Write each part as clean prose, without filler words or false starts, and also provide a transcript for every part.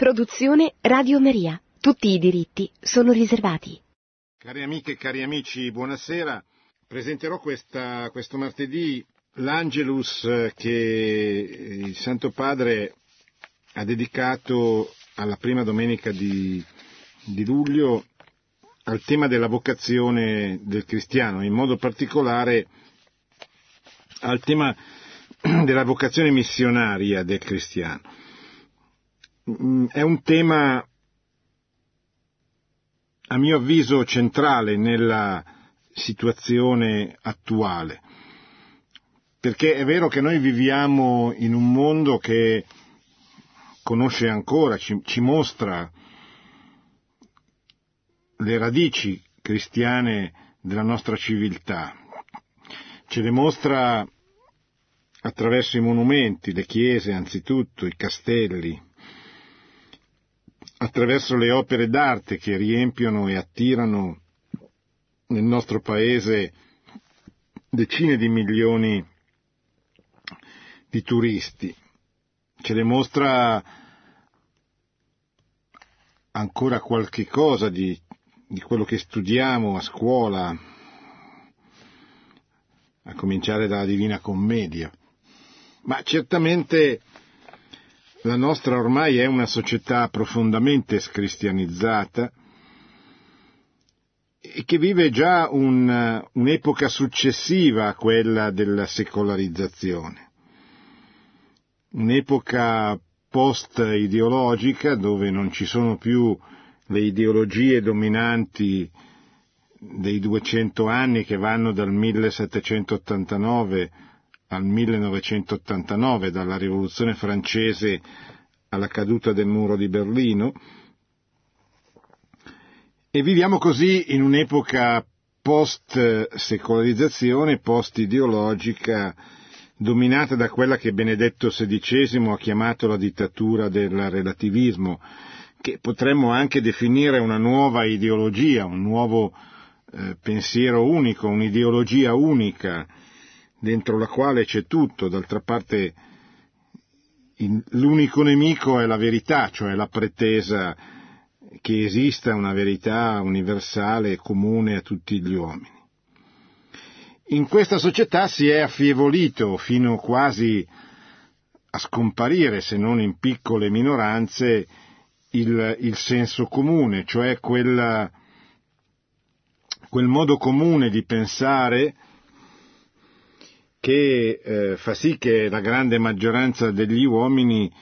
Produzione Radio Maria. Tutti i diritti sono riservati. Cari amiche e cari amici, buonasera. Presenterò questo martedì l'Angelus che il Santo Padre ha dedicato alla prima domenica di luglio al tema della vocazione del cristiano, in modo particolare al tema della vocazione missionaria del cristiano. È un tema, a mio avviso, centrale nella situazione attuale, perché è vero che noi viviamo in un mondo che conosce ancora, ci mostra le radici cristiane della nostra civiltà, ce le mostra attraverso i monumenti, le chiese anzitutto, i castelli, attraverso le opere d'arte che riempiono e attirano nel nostro paese decine di milioni di turisti. Ce le mostra ancora qualche cosa di quello che studiamo a scuola, a cominciare dalla Divina Commedia. Ma certamente la nostra ormai è una società profondamente scristianizzata e che vive già un'epoca successiva a quella della secolarizzazione, un'epoca post-ideologica dove non ci sono più le ideologie dominanti dei 200 anni che vanno dal 1789 al 1989, dalla rivoluzione francese alla caduta del muro di Berlino, e viviamo così in un'epoca post-secolarizzazione, post-ideologica, dominata da quella che Benedetto XVI ha chiamato la dittatura del relativismo, che potremmo anche definire una nuova ideologia, un nuovo pensiero unico, un'ideologia unica, dentro la quale c'è tutto. D'altra parte l'unico nemico è la verità, cioè la pretesa che esista una verità universale e comune a tutti gli uomini. In questa società si è affievolito fino quasi a scomparire, se non in piccole minoranze, il senso comune, cioè quel modo comune di pensare che fa sì che la grande maggioranza degli uomini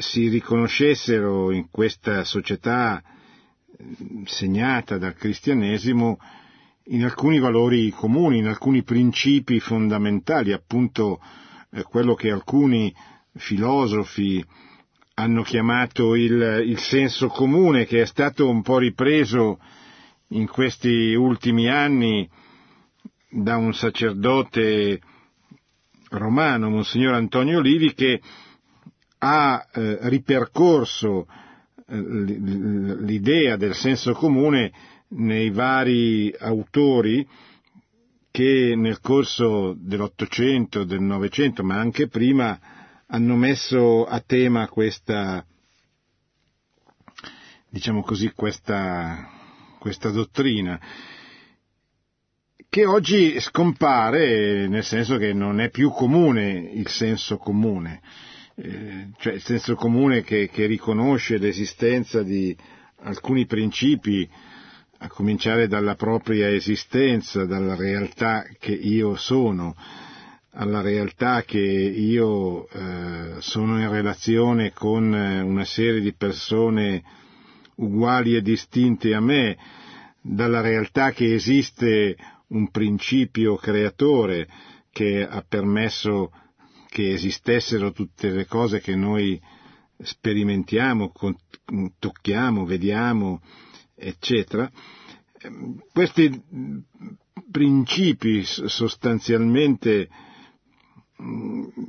si riconoscessero in questa società segnata dal cristianesimo in alcuni valori comuni, in alcuni principi fondamentali, appunto quello che alcuni filosofi hanno chiamato il senso comune, che è stato un po' ripreso in questi ultimi anni da un sacerdote romano, Monsignor Antonio Livi, che ha ripercorso l'idea del senso comune nei vari autori che nel corso dell'Ottocento, del Novecento, ma anche prima, hanno messo a tema questa dottrina, che oggi scompare, nel senso che non è più comune il senso comune, cioè il senso comune che riconosce l'esistenza di alcuni principi, a cominciare dalla propria esistenza, dalla realtà che io sono, alla realtà che io sono in relazione con una serie di persone uguali e distinte a me, dalla realtà che esiste un principio creatore che ha permesso che esistessero tutte le cose che noi sperimentiamo, tocchiamo, vediamo, eccetera. Questi principi sostanzialmente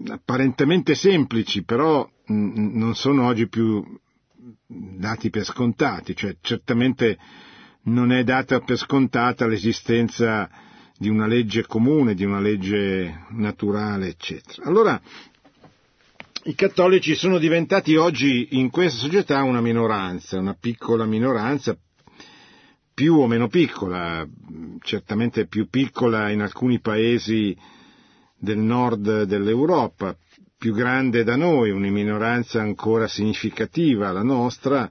apparentemente semplici, però non sono oggi più dati per scontati, cioè certamente non è data per scontata l'esistenza di una legge comune, di una legge naturale, eccetera. Allora I cattolici sono diventati oggi in questa società una minoranza, una piccola minoranza, più o meno piccola, certamente più piccola in alcuni paesi del nord dell'Europa, più grande da noi, una minoranza ancora significativa la nostra,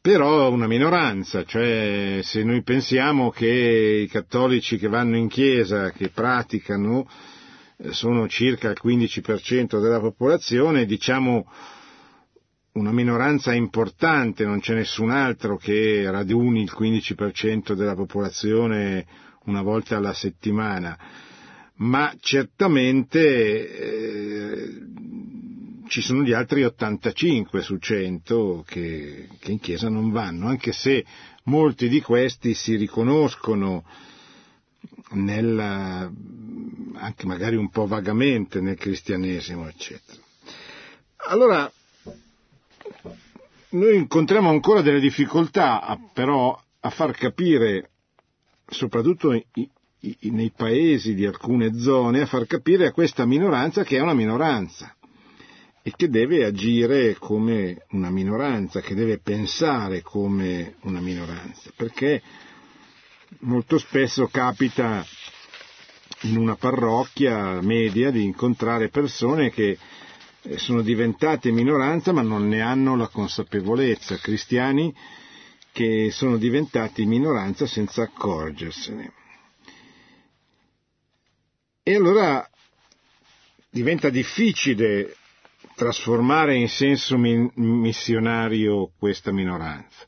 però una minoranza, cioè se noi pensiamo che i cattolici che vanno in chiesa, che praticano, sono circa il 15% della popolazione, diciamo una minoranza importante, non c'è nessun altro che raduni il 15% della popolazione una volta alla settimana, ma certamente ci sono gli altri 85 su 100 che in chiesa non vanno, anche se molti di questi si riconoscono nella, anche magari un po' vagamente nel cristianesimo, eccetera. Allora, noi incontriamo ancora delle difficoltà, però, a far capire, soprattutto nei paesi di alcune zone, a far capire a questa minoranza che è una minoranza e che deve agire come una minoranza, che deve pensare come una minoranza, perché molto spesso capita in una parrocchia media di incontrare persone che sono diventate minoranza ma non ne hanno la consapevolezza, cristiani che sono diventati minoranza senza accorgersene. E allora diventa difficile trasformare in senso missionario questa minoranza,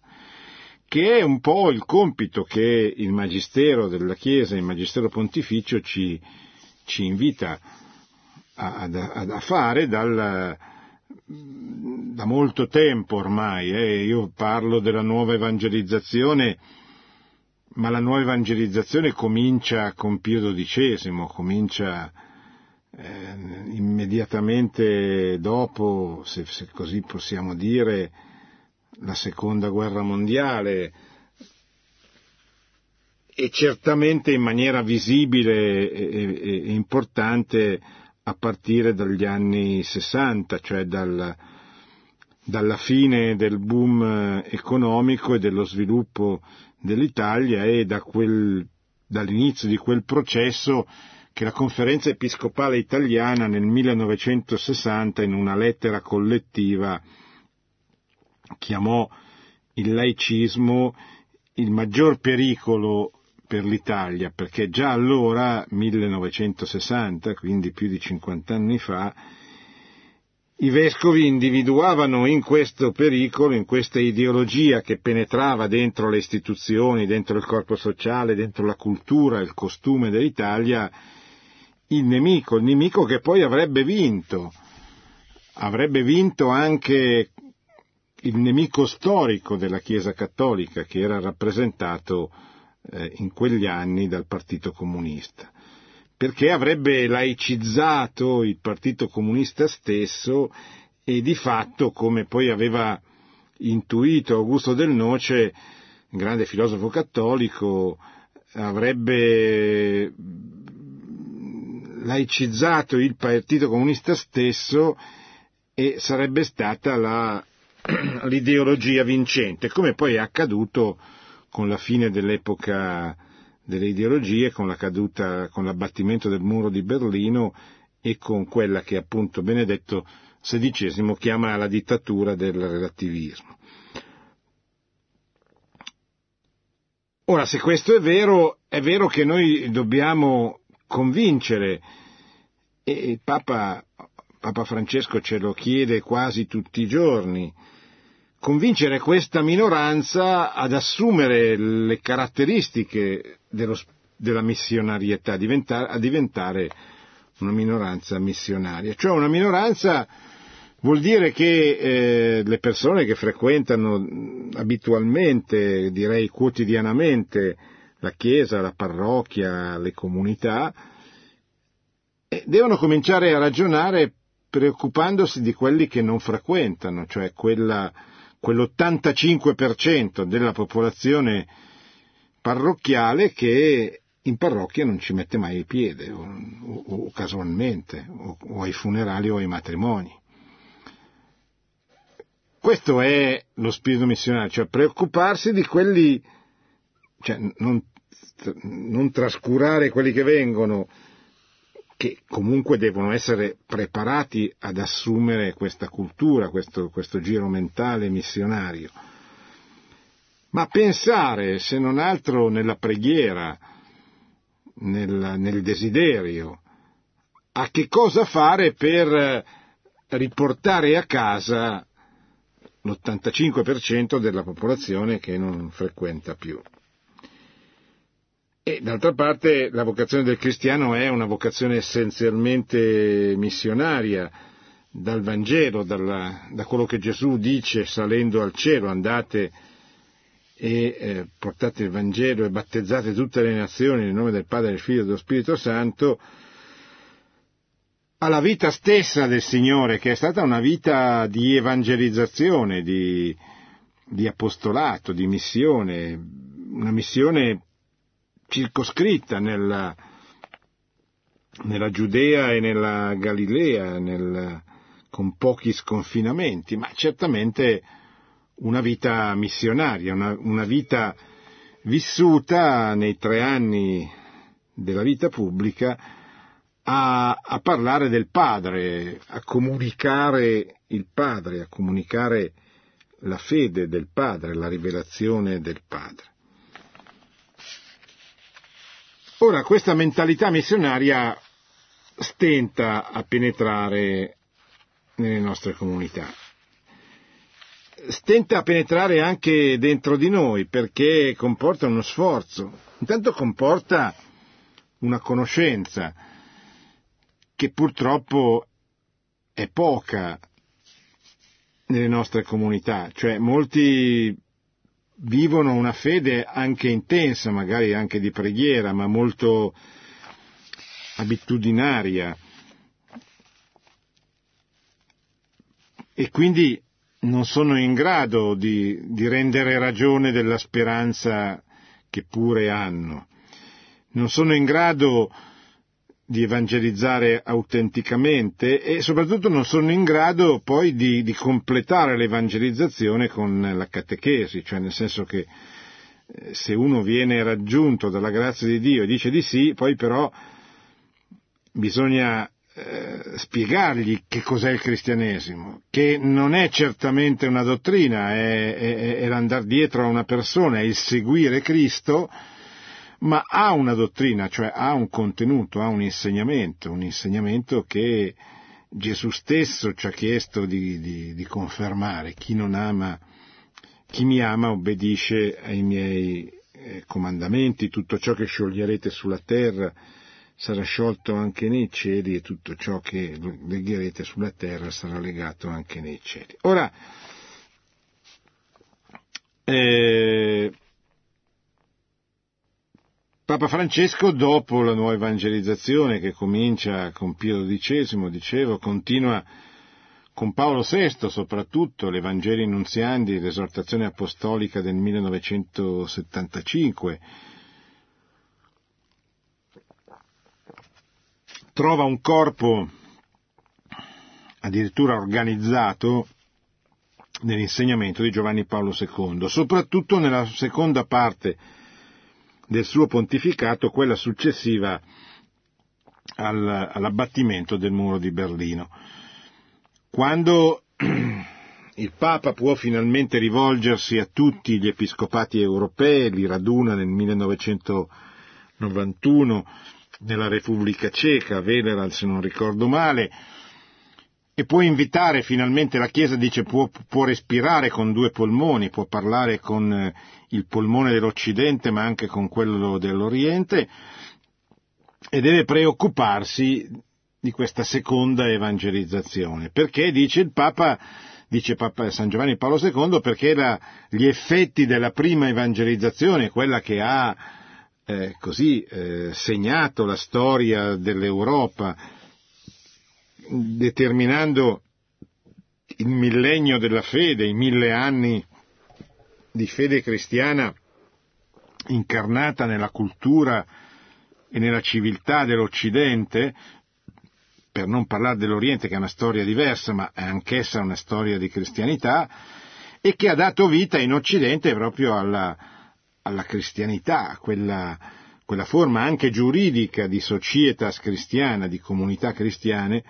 che è un po' il compito che il Magistero della Chiesa, il Magistero Pontificio ci invita a fare da molto tempo ormai. Io parlo della nuova evangelizzazione, ma la nuova evangelizzazione comincia con Pio XII, comincia immediatamente dopo, se così possiamo dire, la Seconda Guerra Mondiale, e certamente in maniera visibile e importante a partire dagli anni 60, cioè dalla fine del boom economico e dello sviluppo dell'Italia, e dall'inizio di quel processo che la Conferenza Episcopale Italiana nel 1960, in una lettera collettiva, chiamò il laicismo il maggior pericolo per l'Italia, perché già allora, 1960, quindi più di 50 anni fa, i vescovi individuavano in questo pericolo, in questa ideologia che penetrava dentro le istituzioni, dentro il corpo sociale, dentro la cultura, il costume dell'Italia, il nemico che poi avrebbe vinto anche il nemico storico della Chiesa Cattolica, che era rappresentato in quegli anni dal Partito Comunista, perché avrebbe laicizzato il Partito Comunista stesso, e di fatto, come poi aveva intuito Augusto Del Noce, grande filosofo cattolico, avrebbe laicizzato il Partito Comunista stesso e sarebbe stata l'ideologia vincente, come poi è accaduto con la fine dell'epoca delle ideologie, con la caduta, con l'abbattimento del muro di Berlino e con quella che appunto Benedetto XVI chiama la dittatura del relativismo. Ora, se questo è vero che noi dobbiamo convincere, e il Papa Francesco ce lo chiede quasi tutti i giorni, convincere questa minoranza ad assumere le caratteristiche della missionarietà, a diventare una minoranza missionaria. Cioè, una minoranza vuol dire che le persone che frequentano abitualmente, direi quotidianamente, la chiesa, la parrocchia, le comunità, devono cominciare a ragionare preoccupandosi di quelli che non frequentano, cioè quell'85% della popolazione parrocchiale che in parrocchia non ci mette mai il piede, o casualmente, o ai funerali o ai matrimoni. Questo è lo spirito missionario, cioè preoccuparsi di quelli, cioè non trascurare quelli che vengono, che comunque devono essere preparati ad assumere questa cultura, questo giro mentale missionario. Ma pensare, se non altro, nella preghiera, nel desiderio, a che cosa fare per riportare a casa l'85% della popolazione che non frequenta più. E d'altra parte la vocazione del cristiano è una vocazione essenzialmente missionaria, dal Vangelo, da quello che Gesù dice salendo al cielo: andate e portate il Vangelo e battezzate tutte le nazioni nel nome del Padre, del Figlio e dello Spirito Santo, alla vita stessa del Signore, che è stata una vita di evangelizzazione, di apostolato, di missione, una missione circoscritta nella Giudea e nella Galilea, con pochi sconfinamenti, ma certamente una vita missionaria, una vita vissuta nei 3 anni della vita pubblica a parlare del Padre, a comunicare il Padre, a comunicare la fede del Padre, la rivelazione del Padre. Ora, questa mentalità missionaria stenta a penetrare nelle nostre comunità. Stenta a penetrare anche dentro di noi, perché comporta uno sforzo. Intanto comporta una conoscenza che purtroppo è poca nelle nostre comunità, cioè molti vivono una fede anche intensa, magari anche di preghiera, ma molto abitudinaria, e quindi non sono in grado di rendere ragione della speranza che pure hanno, non sono in grado di evangelizzare autenticamente, e soprattutto non sono in grado poi di completare l'evangelizzazione con la catechesi, cioè nel senso che se uno viene raggiunto dalla grazia di Dio e dice di sì, poi però bisogna spiegargli che cos'è il cristianesimo, che non è certamente una dottrina, è l'andar dietro a una persona, è il seguire Cristo, ma ha una dottrina, cioè ha un contenuto, ha un insegnamento che Gesù stesso ci ha chiesto di confermare. Chi mi ama obbedisce ai miei comandamenti, tutto ciò che scioglierete sulla terra sarà sciolto anche nei cieli, e tutto ciò che legherete sulla terra sarà legato anche nei cieli. Ora, Papa Francesco, dopo la nuova evangelizzazione che comincia con Pio XII, continua con Paolo VI, soprattutto l'Evangeli Nunziandi, l'esortazione apostolica del 1975, trova un corpo addirittura organizzato nell'insegnamento di Giovanni Paolo II, soprattutto nella seconda parte del suo pontificato, quella successiva all'abbattimento del muro di Berlino, quando il Papa può finalmente rivolgersi a tutti gli episcopati europei, li raduna nel 1991 nella Repubblica Ceca, a Velenal se non ricordo male, e può invitare finalmente la Chiesa, dice, può respirare con 2 polmoni, può parlare con il polmone dell'Occidente ma anche con quello dell'Oriente, e deve preoccuparsi di questa seconda evangelizzazione, perché, dice Papa San Giovanni Paolo II, perché gli effetti della prima evangelizzazione, quella che ha segnato la storia dell'Europa, determinando il millennio della fede, i 1000 anni di fede cristiana incarnata nella cultura e nella civiltà dell'Occidente, per non parlare dell'Oriente che è una storia diversa, ma è anch'essa una storia di cristianità, e che ha dato vita in Occidente proprio alla cristianità, quella forma anche giuridica di societas cristiana, di comunità cristiane,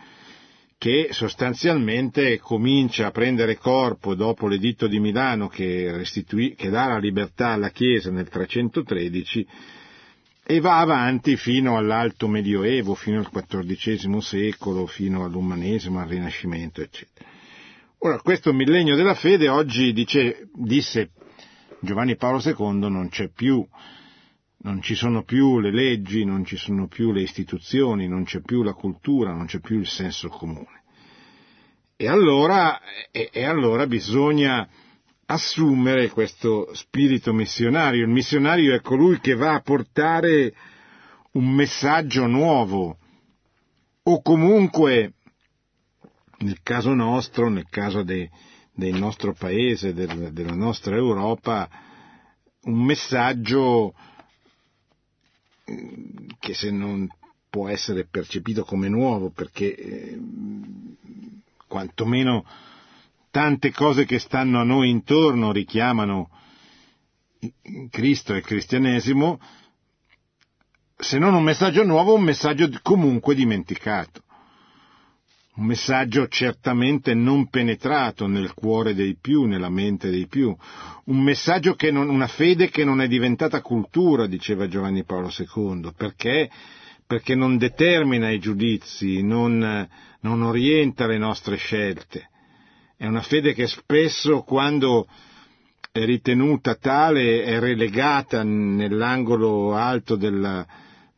che sostanzialmente comincia a prendere corpo dopo l'editto di Milano che dà la libertà alla Chiesa nel 313 e va avanti fino all'Alto Medioevo, fino al XIV secolo, fino all'Umanesimo, al Rinascimento, eccetera. Ora, questo millennio della fede oggi disse Giovanni Paolo II, non ci sono più le leggi, non ci sono più le istituzioni, non c'è più la cultura, non c'è più il senso comune. E allora bisogna assumere questo spirito missionario. Il missionario è colui che va a portare un messaggio nuovo, o comunque, nel caso nostro, nel caso del nostro paese, della nostra Europa, un messaggio che se non può essere percepito come nuovo, perché quantomeno tante cose che stanno a noi intorno richiamano Cristo e il cristianesimo, se non un messaggio nuovo, un messaggio comunque dimenticato, un messaggio certamente non penetrato nel cuore dei più, nella mente dei più, un messaggio una fede che non è diventata cultura, diceva Giovanni Paolo II, perché non determina i giudizi, non orienta le nostre scelte. È una fede che spesso, quando è ritenuta tale, è relegata nell'angolo alto della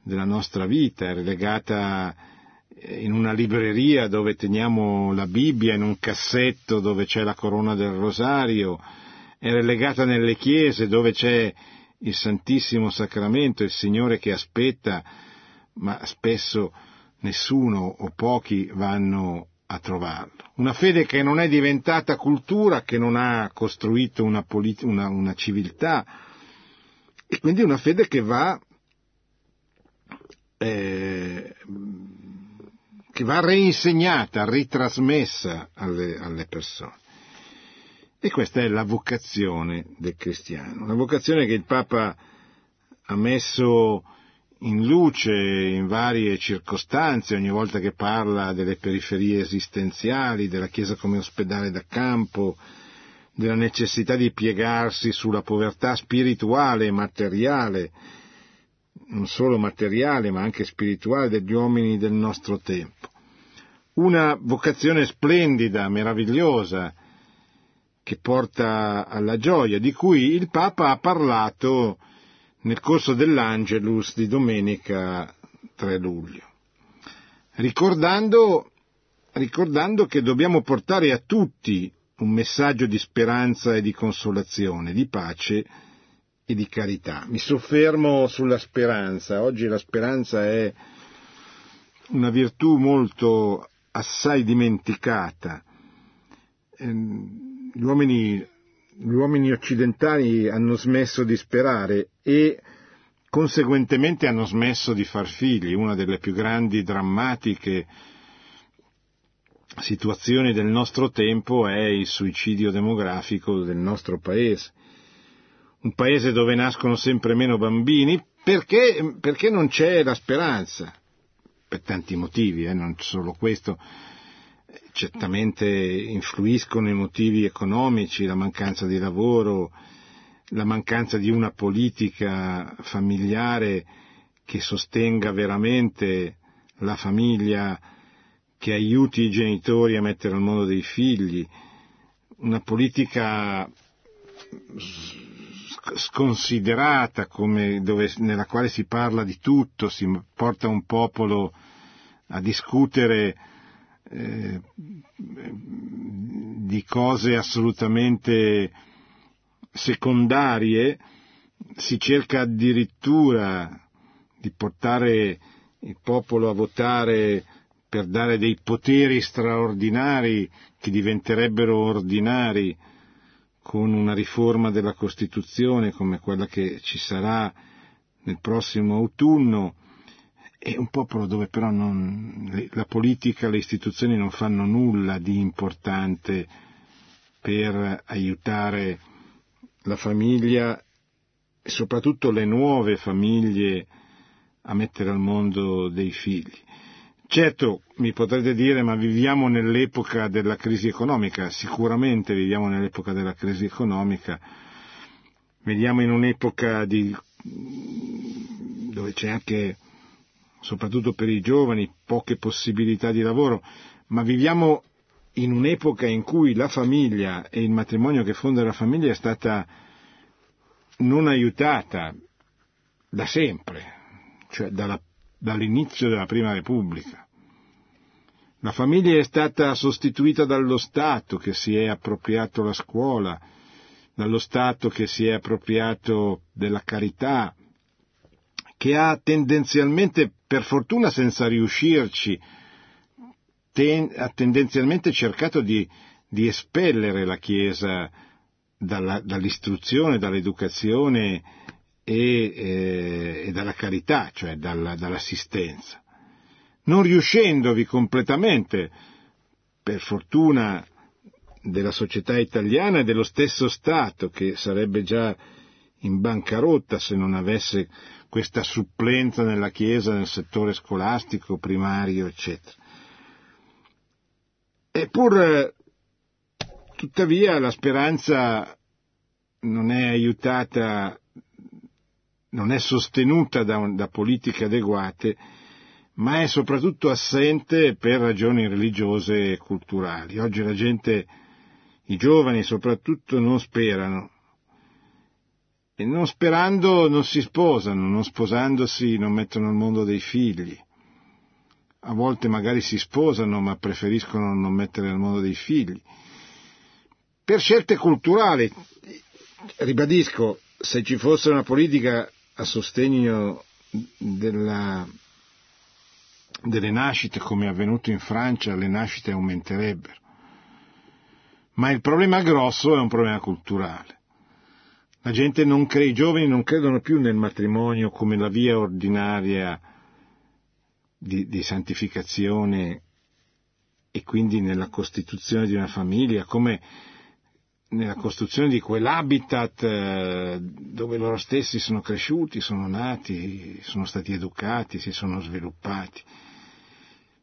nostra vita, è relegata in una libreria dove teniamo la Bibbia, in un cassetto dove c'è la corona del rosario, è relegata nelle chiese dove c'è il Santissimo Sacramento, il Signore che aspetta, ma spesso nessuno o pochi vanno a trovarlo. Una fede che non è diventata cultura, che non ha costruito una civiltà, e quindi una fede che va reinsegnata, ritrasmessa alle persone. E questa è la vocazione del cristiano, una vocazione che il Papa ha messo in luce in varie circostanze, ogni volta che parla delle periferie esistenziali, della Chiesa come ospedale da campo, della necessità di piegarsi sulla povertà spirituale e materiale, non solo materiale ma anche spirituale, degli uomini del nostro tempo. Una vocazione splendida, meravigliosa, che porta alla gioia, di cui il Papa ha parlato nel corso dell'Angelus di domenica 3 luglio, ricordando che dobbiamo portare a tutti un messaggio di speranza e di consolazione, di pace e di carità. Mi soffermo sulla speranza. Oggi la speranza è una virtù molto assai dimenticata. Gli uomini occidentali hanno smesso di sperare e conseguentemente hanno smesso di far figli, una delle più grandi drammatiche situazioni del nostro tempo è il suicidio demografico del nostro paese. Un paese dove nascono sempre meno bambini, perché non c'è la speranza, per tanti motivi, non solo questo. Certamente influiscono i motivi economici, la mancanza di lavoro, la mancanza di una politica familiare che sostenga veramente la famiglia, che aiuti i genitori a mettere al mondo dei figli, una politica sconsiderata, nella quale si parla di tutto, si porta un popolo a discutere di cose assolutamente secondarie. Si cerca addirittura di portare il popolo a votare per dare dei poteri straordinari che diventerebbero ordinari con una riforma della Costituzione come quella che ci sarà nel prossimo autunno. È un popolo dove però la politica, le istituzioni non fanno nulla di importante per aiutare la famiglia e soprattutto le nuove famiglie a mettere al mondo dei figli. Certo, mi potrete dire, ma viviamo nell'epoca della crisi economica. Sicuramente viviamo nell'epoca della crisi economica, viviamo in un'epoca dove c'è anche, soprattutto per i giovani, poche possibilità di lavoro, ma viviamo in un'epoca in cui la famiglia e il matrimonio che fonda la famiglia è stata non aiutata da sempre, cioè dall'inizio della Prima Repubblica. La famiglia è stata sostituita dallo Stato che si è appropriato la scuola, dallo Stato che si è appropriato della carità, che ha tendenzialmente, per fortuna senza riuscirci, ha tendenzialmente cercato di espellere la Chiesa dall'istruzione, dall'educazione e dalla carità, cioè dall'assistenza, non riuscendovi completamente, per fortuna della società italiana e dello stesso Stato, che sarebbe già in bancarotta se non avesse questa supplenza nella Chiesa, nel settore scolastico, primario, eccetera. Eppur, tuttavia, la speranza non è aiutata, non è sostenuta da politiche adeguate, ma è soprattutto assente per ragioni religiose e culturali. Oggi la gente, i giovani soprattutto, non sperano, e non sperando non si sposano, non sposandosi non mettono al mondo dei figli. A volte magari si sposano, ma preferiscono non mettere al mondo dei figli. Per scelte culturali, ribadisco, se ci fosse una politica a sostegno delle nascite, come è avvenuto in Francia, le nascite aumenterebbero. Ma il problema grosso è un problema culturale. La gente non crede, i giovani non credono più nel matrimonio come la via ordinaria di santificazione e quindi nella costituzione di una famiglia, come nella costruzione di quell'habitat dove loro stessi sono cresciuti, sono nati, sono stati educati, si sono sviluppati.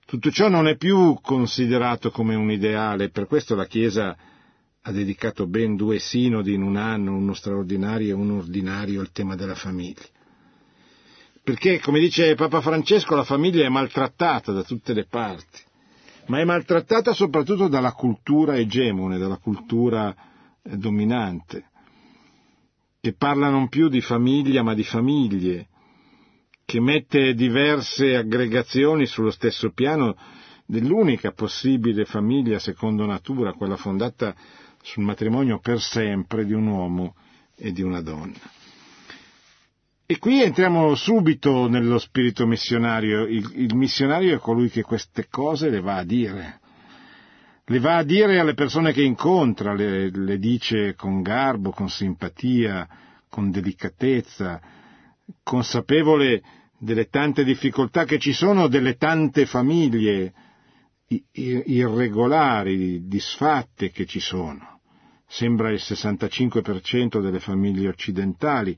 Tutto ciò non è più considerato come un ideale, per questo la Chiesa ha dedicato ben 2 sinodi in un anno, uno straordinario e uno ordinario, al tema della famiglia. Perché, come dice Papa Francesco, la famiglia è maltrattata da tutte le parti, ma è maltrattata soprattutto dalla cultura egemone, dalla cultura dominante, che parla non più di famiglia ma di famiglie, che mette diverse aggregazioni sullo stesso piano dell'unica possibile famiglia secondo natura, quella fondata sul matrimonio per sempre di un uomo e di una donna. E qui entriamo subito nello spirito missionario. Il missionario è colui che queste cose le va a dire alle persone che incontra, le dice con garbo, con simpatia, con delicatezza, consapevole delle tante difficoltà che ci sono, delle tante famiglie irregolari, disfatte che ci sono. Sembra il 65% delle famiglie occidentali,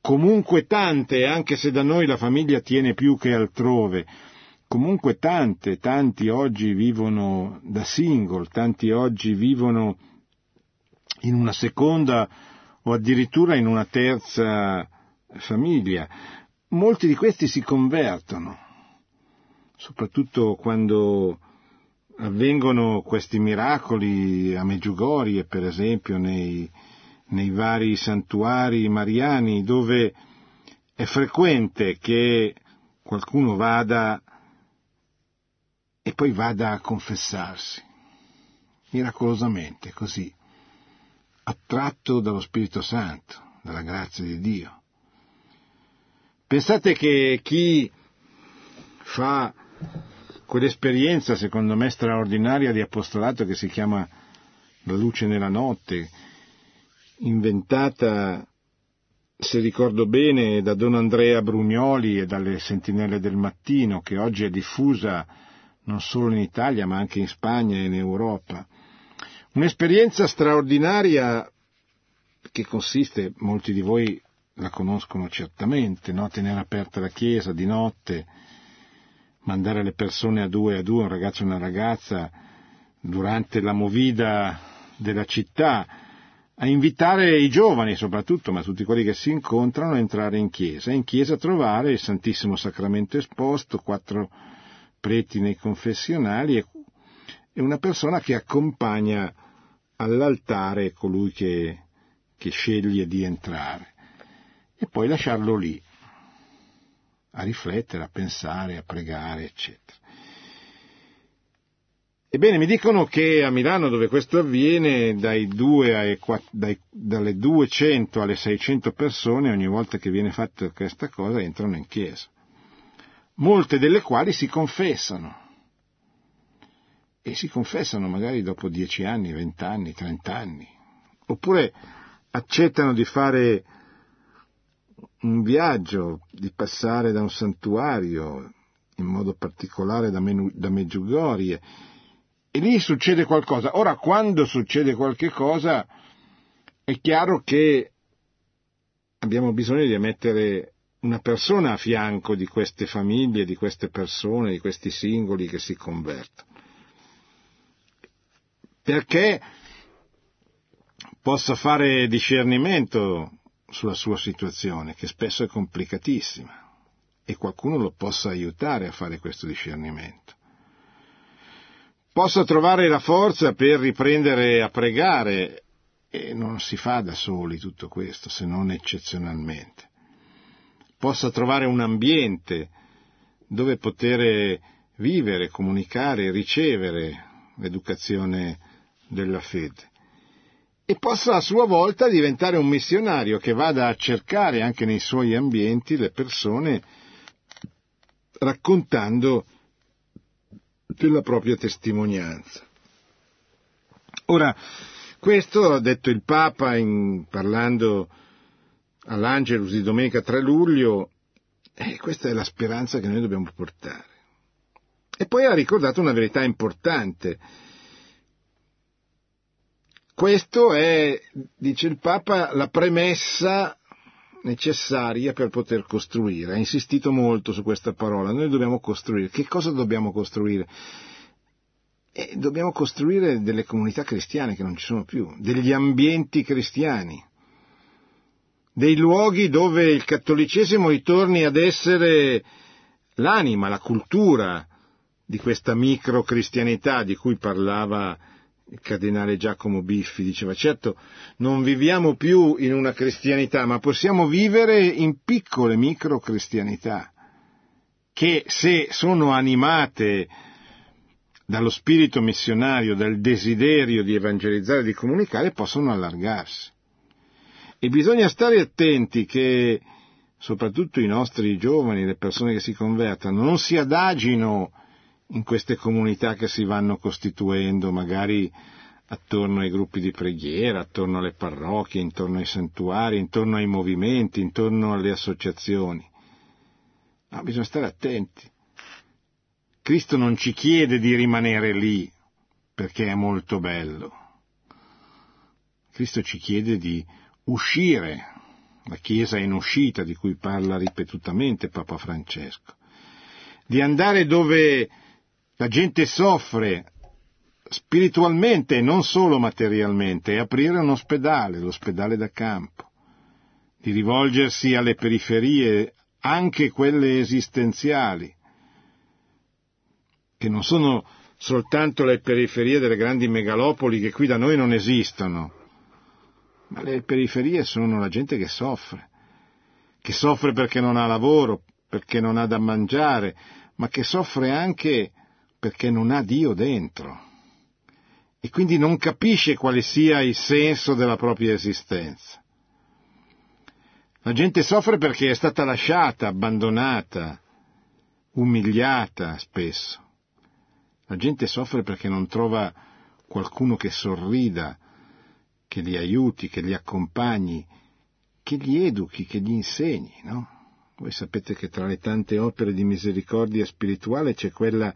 comunque tante, anche se da noi la famiglia tiene più che altrove, comunque tanti oggi vivono da single, tanti oggi vivono in una seconda o addirittura in una terza famiglia. Molti di questi si convertono, soprattutto quando avvengono questi miracoli a Medjugorje, per esempio, nei vari santuari mariani, dove è frequente che qualcuno vada e poi vada a confessarsi, miracolosamente, così, attratto dallo Spirito Santo, dalla grazia di Dio. Pensate che chi fa quell'esperienza, secondo me straordinaria, di apostolato che si chiama La luce nella notte, inventata se ricordo bene, da Don Andrea Brugnoli e dalle Sentinelle del Mattino, che oggi è diffusa non solo in Italia ma anche in Spagna e in Europa. Un'esperienza straordinaria che consiste, molti di voi la conoscono certamente, no? Tenere aperta la chiesa di notte, mandare le persone a due, un ragazzo e una ragazza, durante la movida della città, a invitare i giovani soprattutto, ma tutti quelli che si incontrano, a entrare in chiesa, e in chiesa trovare il Santissimo Sacramento esposto, 4 preti nei confessionali e una persona che accompagna all'altare colui che sceglie di entrare, e poi lasciarlo lì a riflettere, a pensare, a pregare, eccetera. Ebbene, mi dicono che a Milano, dove questo avviene, dalle 200 alle 600 persone, ogni volta che viene fatta questa cosa, entrano in chiesa, molte delle quali si confessano, e si confessano magari dopo 10 anni, 20 anni, 30 anni, oppure accettano di fare un viaggio, di passare da un santuario, in modo particolare da Medjugorje, e lì succede qualcosa. Ora, quando succede qualche cosa, è chiaro che abbiamo bisogno di mettere una persona a fianco di queste famiglie, di queste persone, di questi singoli che si convertono, perché possa fare discernimento sulla sua situazione, che spesso è complicatissima, e qualcuno lo possa aiutare a fare questo discernimento. Possa trovare la forza per riprendere a pregare, e non si fa da soli tutto questo, se non eccezionalmente. Possa trovare un ambiente dove poter vivere, comunicare, ricevere l'educazione della fede. E possa a sua volta diventare un missionario che vada a cercare anche nei suoi ambienti le persone, raccontando della propria testimonianza. Ora, questo ha detto il Papa parlando all'Angelus di domenica 3 luglio, e questa è la speranza che noi dobbiamo portare. E poi ha ricordato una verità importante. Questo è, dice il Papa, la premessa necessaria per poter costruire. Ha insistito molto su questa parola. Noi dobbiamo costruire. Che cosa dobbiamo costruire? Dobbiamo costruire delle comunità cristiane che non ci sono più, degli ambienti cristiani, dei luoghi dove il cattolicesimo ritorni ad essere l'anima, la cultura di questa microcristianità di cui parlava il Cardinale Giacomo Biffi. Diceva, certo, non viviamo più in una cristianità, ma possiamo vivere in piccole microcristianità, che se sono animate dallo spirito missionario, dal desiderio di evangelizzare, di comunicare, possono allargarsi. E bisogna stare attenti che, soprattutto i nostri giovani, le persone che si convertono, non si adagino in queste comunità che si vanno costituendo, magari attorno ai gruppi di preghiera, attorno alle parrocchie, intorno ai santuari, intorno ai movimenti, intorno alle associazioni. Ma bisogna stare attenti. Cristo non ci chiede di rimanere lì perché è molto bello. Cristo ci chiede di uscire. La Chiesa è in uscita, di cui parla ripetutamente Papa Francesco. Di andare dove la gente soffre spiritualmente e non solo materialmente, e aprire un ospedale, l'ospedale da campo, di rivolgersi alle periferie, anche quelle esistenziali, che non sono soltanto le periferie delle grandi megalopoli che qui da noi non esistono, ma le periferie sono la gente che soffre perché non ha lavoro, perché non ha da mangiare, ma che soffre anche perché non ha Dio dentro, e quindi non capisce quale sia il senso della propria esistenza. La gente soffre perché è stata lasciata, abbandonata, umiliata spesso. La gente soffre perché non trova qualcuno che sorrida, che li aiuti, che li accompagni, che li educhi, che gli insegni, no? Voi sapete che tra le tante opere di misericordia spirituale c'è quella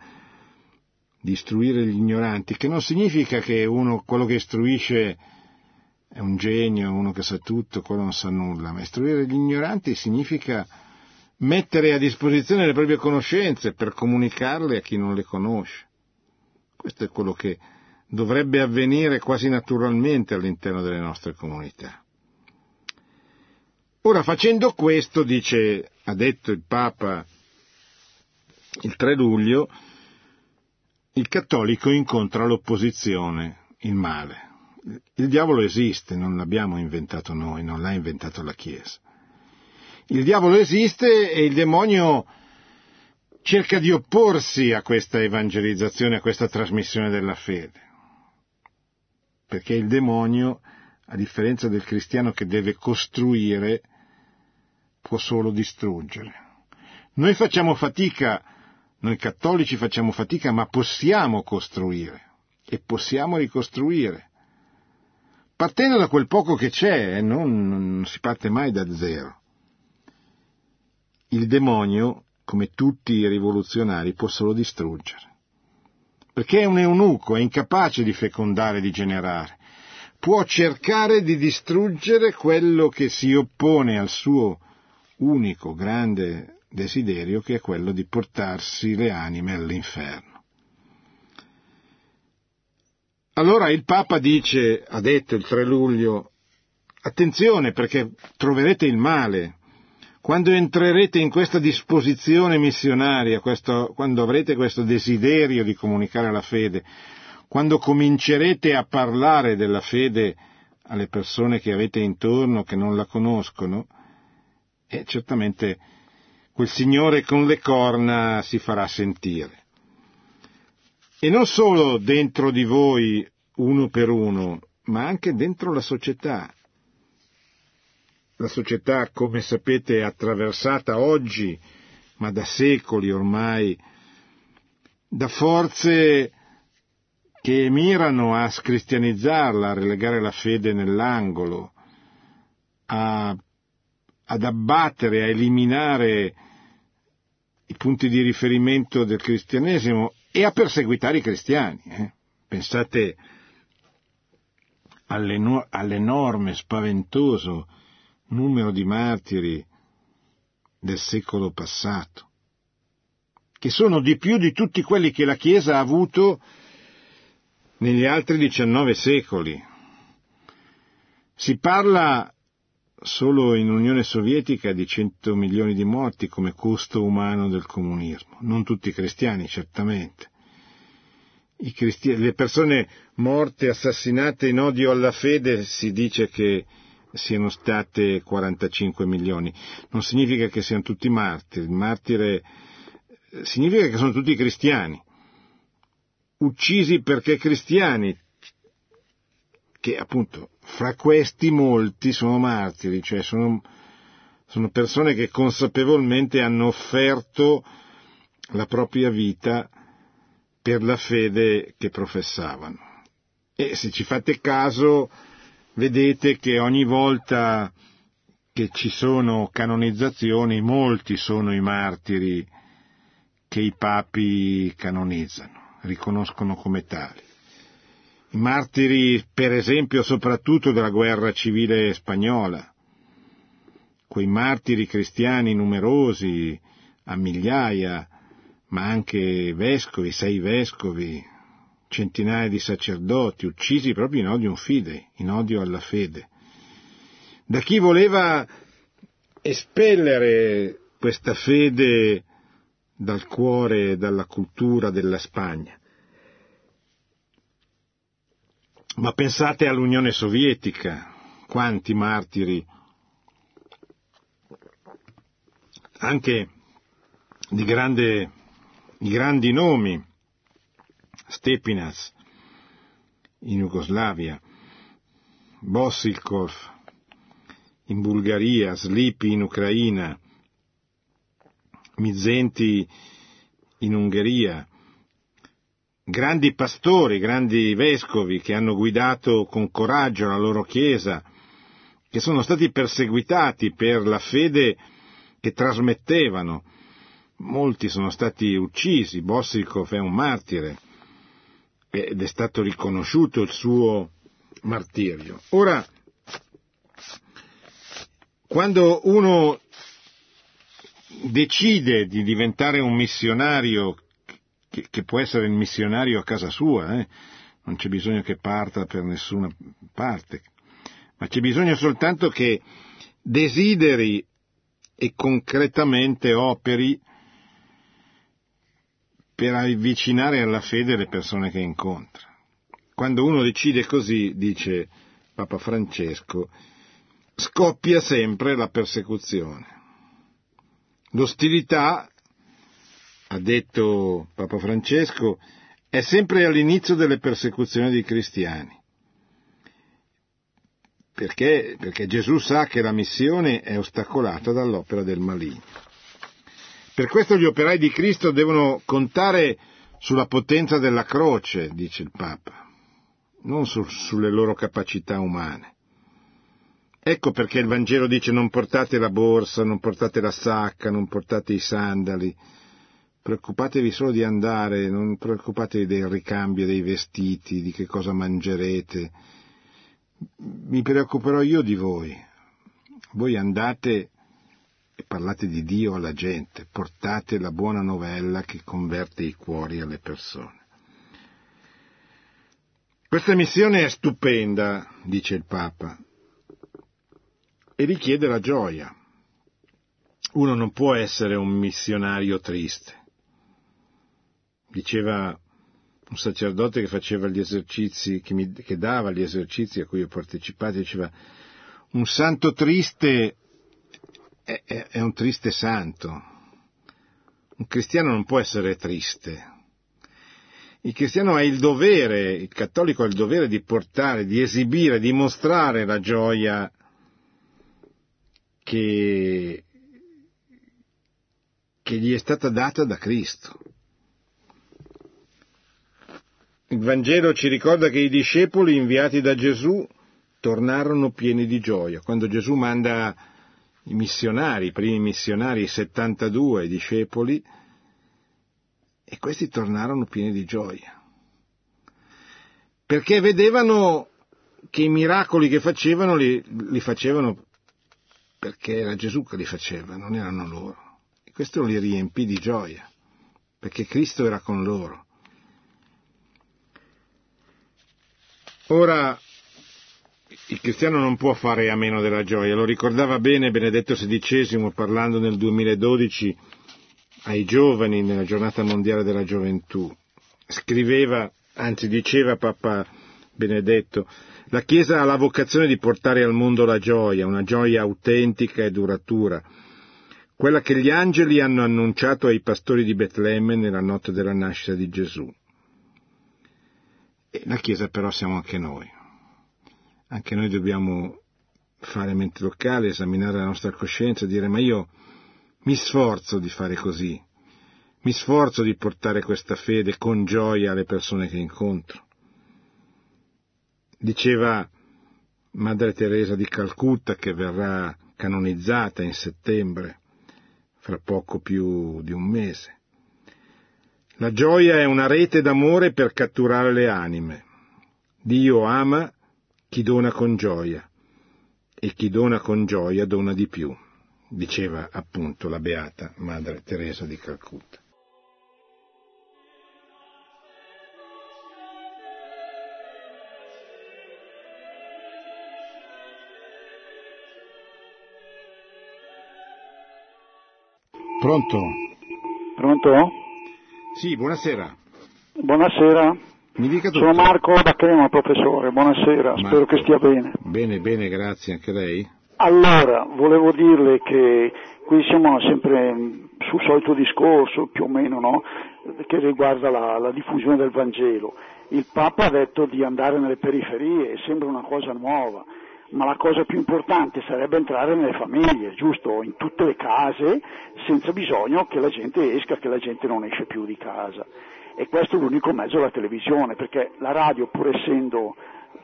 di istruire gli ignoranti, che non significa che quello che istruisce è un genio, uno che sa tutto, quello non sa nulla, ma istruire gli ignoranti significa mettere a disposizione le proprie conoscenze per comunicarle a chi non le conosce. Questo è quello che dovrebbe avvenire quasi naturalmente all'interno delle nostre comunità. Ora, facendo questo, ha detto il Papa il 3 luglio, il cattolico incontra l'opposizione, il male. Il diavolo esiste, non l'abbiamo inventato noi, non l'ha inventato la Chiesa. Il diavolo esiste e il demonio cerca di opporsi a questa evangelizzazione, a questa trasmissione della fede. Perché il demonio, a differenza del cristiano che deve costruire, può solo distruggere. Noi facciamo fatica, noi cattolici facciamo fatica, ma possiamo costruire e possiamo ricostruire. Partendo da quel poco che c'è, non si parte mai da zero. Il demonio, come tutti i rivoluzionari, può solo distruggere. Perché è un eunuco, è incapace di fecondare, di generare. Può cercare di distruggere quello che si oppone al suo unico grande desiderio, che è quello di portarsi le anime all'inferno. Allora il Papa ha detto il 3 luglio, attenzione perché troverete il male. Quando entrerete in questa disposizione missionaria, quando avrete questo desiderio di comunicare la fede, quando comincerete a parlare della fede alle persone che avete intorno, che non la conoscono, certamente quel Signore con le corna si farà sentire. E non solo dentro di voi, uno per uno, ma anche dentro la società. La società, come sapete, è attraversata oggi, ma da secoli ormai, da forze che mirano a scristianizzarla, a relegare la fede nell'angolo, ad abbattere, a eliminare i punti di riferimento del cristianesimo e a perseguitare i cristiani. Pensate all'enorme, spaventoso numero di martiri del secolo passato, che sono di più di tutti quelli che la Chiesa ha avuto negli altri 19 secoli. Si parla solo in Unione Sovietica di 100 milioni di morti come costo umano del comunismo, non tutti i cristiani certamente. Le persone morte, assassinate in odio alla fede, si dice che siano state 45 milioni. Non significa che siano tutti martiri. Martire significa che sono tutti cristiani, uccisi perché cristiani, che appunto fra questi molti sono martiri, cioè sono persone che consapevolmente hanno offerto la propria vita per la fede che professavano. E se ci fate caso, vedete che ogni volta che ci sono canonizzazioni, molti sono i martiri che i papi canonizzano, riconoscono come tali. I martiri, per esempio, soprattutto della guerra civile spagnola, quei martiri cristiani numerosi, a migliaia, ma anche vescovi, 6 vescovi, centinaia di sacerdoti uccisi proprio in odio in odio alla fede, da chi voleva espellere questa fede dal cuore e dalla cultura della Spagna. Ma pensate all'Unione Sovietica, quanti martiri, anche di grandi nomi, Stepinas in Jugoslavia, Bossilkov in Bulgaria, Slipi in Ucraina, Mizenti in Ungheria, grandi pastori, grandi vescovi che hanno guidato con coraggio la loro Chiesa, che sono stati perseguitati per la fede che trasmettevano. Molti sono stati uccisi, Bossilkov è un martire ed è stato riconosciuto il suo martirio. Ora, quando uno decide di diventare un missionario, che può essere il missionario a casa sua, non c'è bisogno che parta per nessuna parte, ma c'è bisogno soltanto che desideri e concretamente operi per avvicinare alla fede le persone che incontra. Quando uno decide così, dice Papa Francesco, scoppia sempre la persecuzione. L'ostilità, ha detto Papa Francesco, è sempre all'inizio delle persecuzioni dei cristiani. Perché? Perché Gesù sa che la missione è ostacolata dall'opera del maligno. Per questo gli operai di Cristo devono contare sulla potenza della croce, dice il Papa, non sulle loro capacità umane. Ecco perché il Vangelo dice non portate la borsa, non portate la sacca, non portate i sandali, preoccupatevi solo di andare, non preoccupatevi dei ricambi, dei vestiti, di che cosa mangerete. Mi preoccuperò io di voi. Voi andate e parlate di Dio alla gente, portate la buona novella che converte i cuori alle persone. Questa missione è stupenda, dice il Papa, e richiede la gioia. Uno non può essere un missionario triste. Diceva un sacerdote che faceva gli esercizi, che dava gli esercizi a cui ho partecipato, diceva: un santo triste è un triste santo. Un cristiano non può essere triste. Il cristiano ha il dovere, il cattolico ha il dovere di portare, di esibire, di mostrare la gioia che gli è stata data da Cristo. Il Vangelo ci ricorda che i discepoli inviati da Gesù tornarono pieni di gioia. Quando Gesù manda i missionari, i primi missionari, i 72 discepoli, e questi tornarono pieni di gioia, perché vedevano che i miracoli che facevano li facevano perché era Gesù che li faceva, non erano loro, e questo li riempì di gioia, perché Cristo era con loro. Ora, il cristiano non può fare a meno della gioia, lo ricordava bene Benedetto XVI parlando nel 2012 ai giovani nella giornata mondiale della gioventù. Scriveva, anzi diceva Papa Benedetto, la Chiesa ha la vocazione di portare al mondo la gioia, una gioia autentica e duratura, quella che gli angeli hanno annunciato ai pastori di Betlemme nella notte della nascita di Gesù. E la Chiesa però siamo anche noi. Anche noi dobbiamo fare mente locale, esaminare la nostra coscienza e dire: ma io mi sforzo di fare così, mi sforzo di portare questa fede con gioia alle persone che incontro. Diceva Madre Teresa di Calcutta, che verrà canonizzata in settembre, fra poco più di un mese: la gioia è una rete d'amore per catturare le anime. Dio ama chi dona con gioia, e chi dona con gioia dona di più, diceva appunto la beata Madre Teresa di Calcutta. Pronto? Pronto? Sì, buonasera. Buonasera. Mi dica tutto. Sono Marco da Crema, professore, buonasera, Marco. Spero che stia bene. Bene, bene, grazie, anche lei? Allora, volevo dirle che qui siamo sempre sul solito discorso, più o meno, no? Che riguarda la diffusione del Vangelo. Il Papa ha detto di andare nelle periferie, sembra una cosa nuova, ma la cosa più importante sarebbe entrare nelle famiglie, giusto? In tutte le case, senza bisogno che la gente esca, che la gente non esce più di casa. E questo è l'unico mezzo, la televisione, perché la radio, pur essendo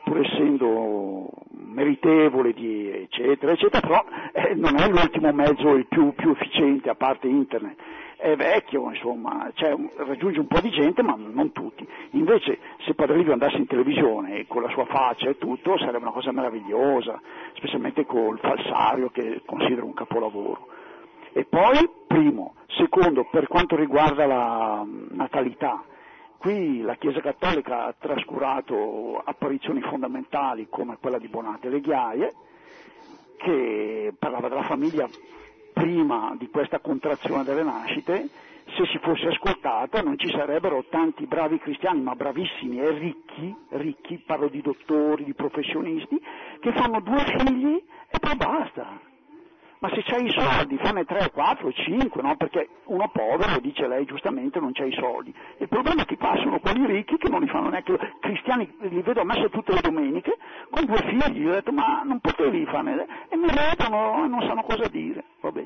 pur essendo meritevole di eccetera eccetera, però non è l'ultimo mezzo il più efficiente, a parte internet. È vecchio, insomma, cioè, raggiunge un po' di gente, ma non tutti. Invece, se Padre Livio andasse in televisione e con la sua faccia e tutto, sarebbe una cosa meravigliosa, specialmente col Falsario, che considero un capolavoro. E poi, primo. Secondo, per quanto riguarda la natalità, qui la Chiesa Cattolica ha trascurato apparizioni fondamentali come quella di Bonate le Ghiaie, che parlava della famiglia prima di questa contrazione delle nascite. Se si fosse ascoltata non ci sarebbero tanti bravi cristiani, ma bravissimi e ricchi, parlo di dottori, di professionisti, che fanno 2 figli e poi basta. Ma se c'hai i soldi, fanne 3, 4, 5, no? Perché uno povero, dice lei giustamente, non c'ha i soldi. Il problema è che qua sono quelli ricchi che non li fanno neanche, cristiani li vedo a messa tutte le domeniche, con 2 figli, ho detto ma non potevi farne, e mi vedono e non sanno cosa dire, vabbè.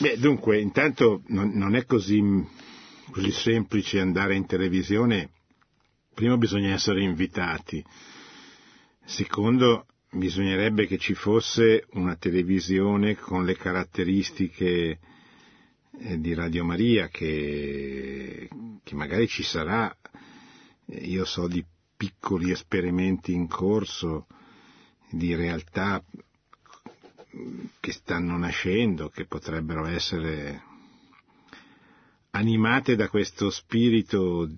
Beh, dunque, intanto non è così semplice andare in televisione, prima bisogna essere invitati, secondo... Bisognerebbe che ci fosse una televisione con le caratteristiche di Radio Maria, che magari ci sarà. Io so di piccoli esperimenti in corso, di realtà che stanno nascendo, che potrebbero essere animate da questo spirito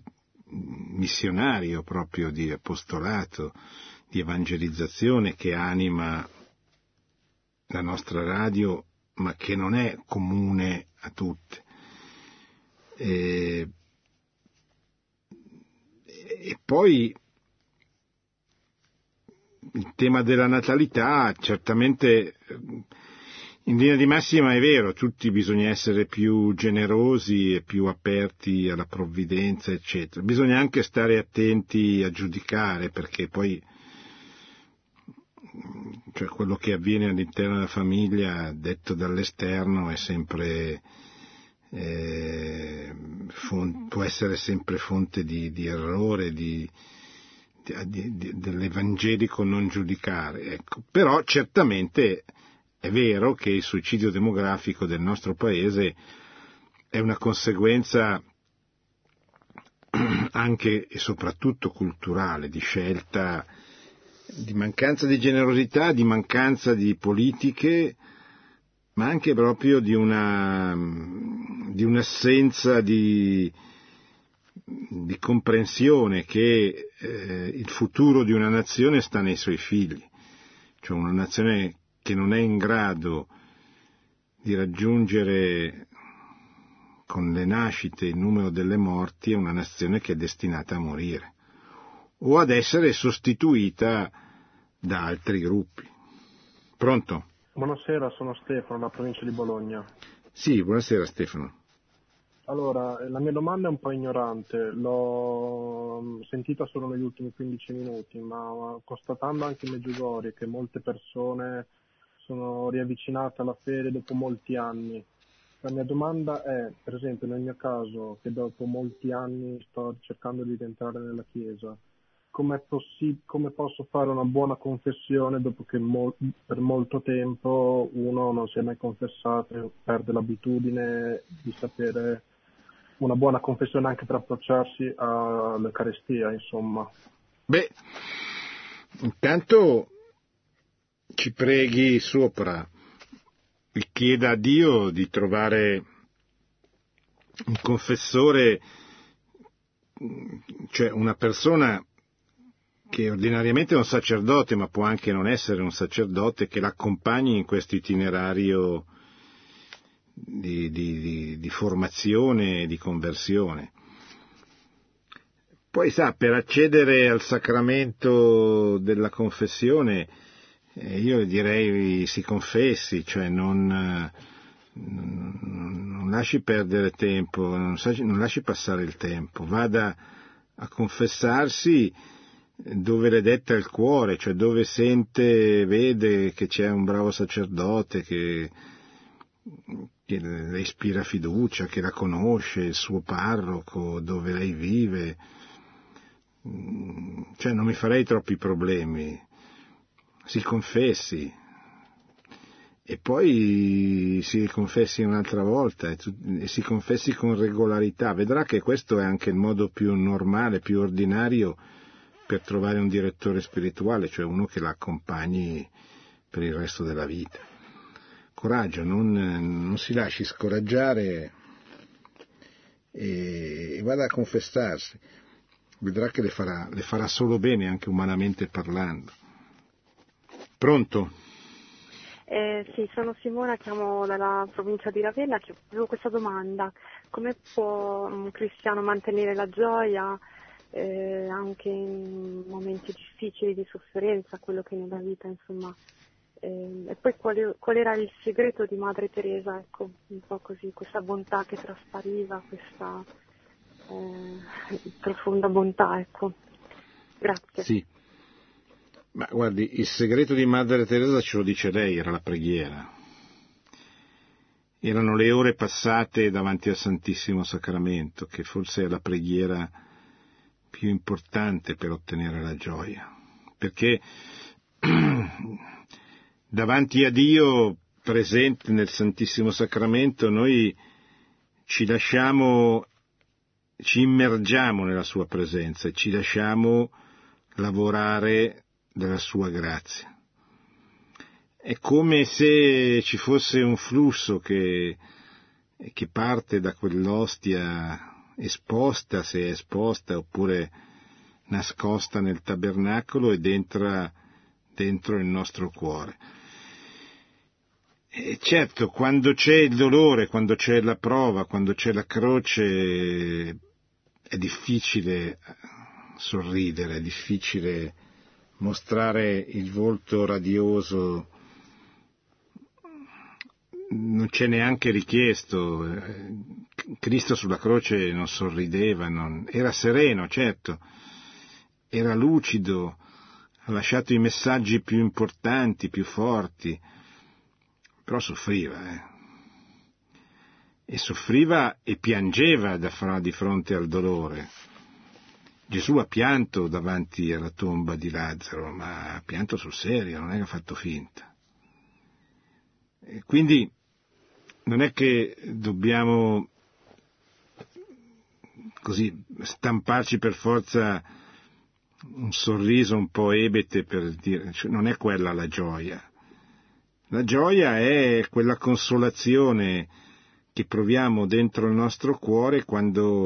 missionario, proprio di apostolato, di evangelizzazione, che anima la nostra radio, ma che non è comune a tutte. E poi il tema della natalità, certamente in linea di massima è vero, tutti bisogna essere più generosi e più aperti alla provvidenza, eccetera. Bisogna anche stare attenti a giudicare, perché poi, cioè, quello che avviene all'interno della famiglia detto dall'esterno è sempre può essere sempre fonte di errore, dell'evangelico non giudicare, ecco. Però certamente è vero che il suicidio demografico del nostro paese è una conseguenza anche e soprattutto culturale, di scelta, di mancanza di generosità, di mancanza di politiche, ma anche proprio di un'assenza di comprensione che il futuro di una nazione sta nei suoi figli. Cioè, una nazione che non è in grado di raggiungere con le nascite il numero delle morti è una nazione che è destinata a morire o ad essere sostituita da altri gruppi. Pronto? Buonasera, sono Stefano, da provincia di Bologna. Sì, buonasera Stefano. Allora, la mia domanda è un po' ignorante, l'ho sentita solo negli ultimi 15 minuti, ma constatando anche in Medjugorje che molte persone sono riavvicinate alla fede dopo molti anni, la mia domanda è, per esempio nel mio caso, che dopo molti anni sto cercando di rientrare nella Chiesa, come posso fare una buona confessione dopo che per molto tempo uno non si è mai confessato, perde l'abitudine di sapere una buona confessione anche per approcciarsi all'Eucaristia, insomma? Beh, intanto ci preghi sopra e chieda a Dio di trovare un confessore, cioè una persona che ordinariamente è un sacerdote, ma può anche non essere un sacerdote, che l'accompagni in questo itinerario di formazione e di conversione. Poi sa, per accedere al sacramento della confessione, io direi si confessi, cioè non lasci perdere tempo, non lasci passare il tempo, vada a confessarsi dove le detta il cuore, cioè dove sente, vede che c'è un bravo sacerdote che le ispira fiducia, che la conosce, il suo parroco, dove lei vive, cioè non mi farei troppi problemi, si confessi e poi si confessi un'altra volta e si confessi con regolarità, vedrà che questo è anche il modo più normale, più ordinario per trovare un direttore spirituale, cioè uno che l'accompagni per il resto della vita. Coraggio, non si lasci scoraggiare e vada a confessarsi, vedrà che le farà solo bene, anche umanamente parlando. Pronto? Sì, sono Simona, chiamo dalla provincia di Ravenna, che avevo questa domanda: come può un cristiano mantenere la gioia anche in momenti difficili di sofferenza, quello che nella vita, insomma, e poi qual era il segreto di Madre Teresa, ecco, un po' così, questa bontà che traspariva, questa profonda bontà, ecco. Grazie. Sì, ma guardi, il segreto di Madre Teresa ce lo dice lei, era la preghiera, erano le ore passate davanti al Santissimo Sacramento, che forse è la preghiera più importante per ottenere la gioia, perché davanti a Dio presente nel Santissimo Sacramento noi ci immergiamo nella sua presenza e ci lasciamo lavorare dalla sua grazia. È come se ci fosse un flusso che parte da quell'ostia esposta, se è esposta, oppure nascosta nel tabernacolo, ed entra dentro il nostro cuore. E certo, quando c'è il dolore, quando c'è la prova, quando c'è la croce, è difficile sorridere, è difficile mostrare il volto radioso, non c'è neanche richiesto. Cristo sulla croce non sorrideva, era sereno, certo, era lucido, ha lasciato i messaggi più importanti, più forti, però soffriva, e soffriva e piangeva di fronte al dolore. Gesù ha pianto davanti alla tomba di Lazzaro, ma ha pianto sul serio, non è che ha fatto finta. E quindi non è che dobbiamo così stamparci per forza un sorriso un po' ebete per dire, cioè, non è quella la gioia. La gioia è quella consolazione che proviamo dentro il nostro cuore quando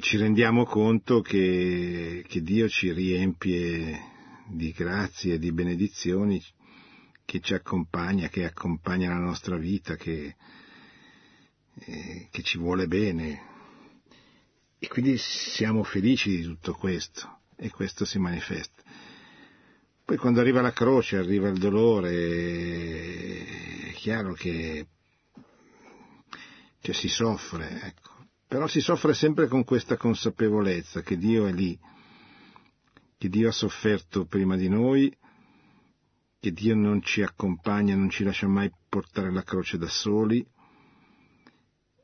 ci rendiamo conto che Dio ci riempie di grazie, di benedizioni, che ci accompagna, che accompagna la nostra vita, che ci vuole bene, e quindi siamo felici di tutto questo, e questo si manifesta. Poi quando arriva la croce, arriva il dolore, è chiaro che si soffre, ecco. Però si soffre sempre con questa consapevolezza che Dio è lì, che Dio ha sofferto prima di noi, che Dio non ci accompagna, non ci lascia mai portare la croce da soli,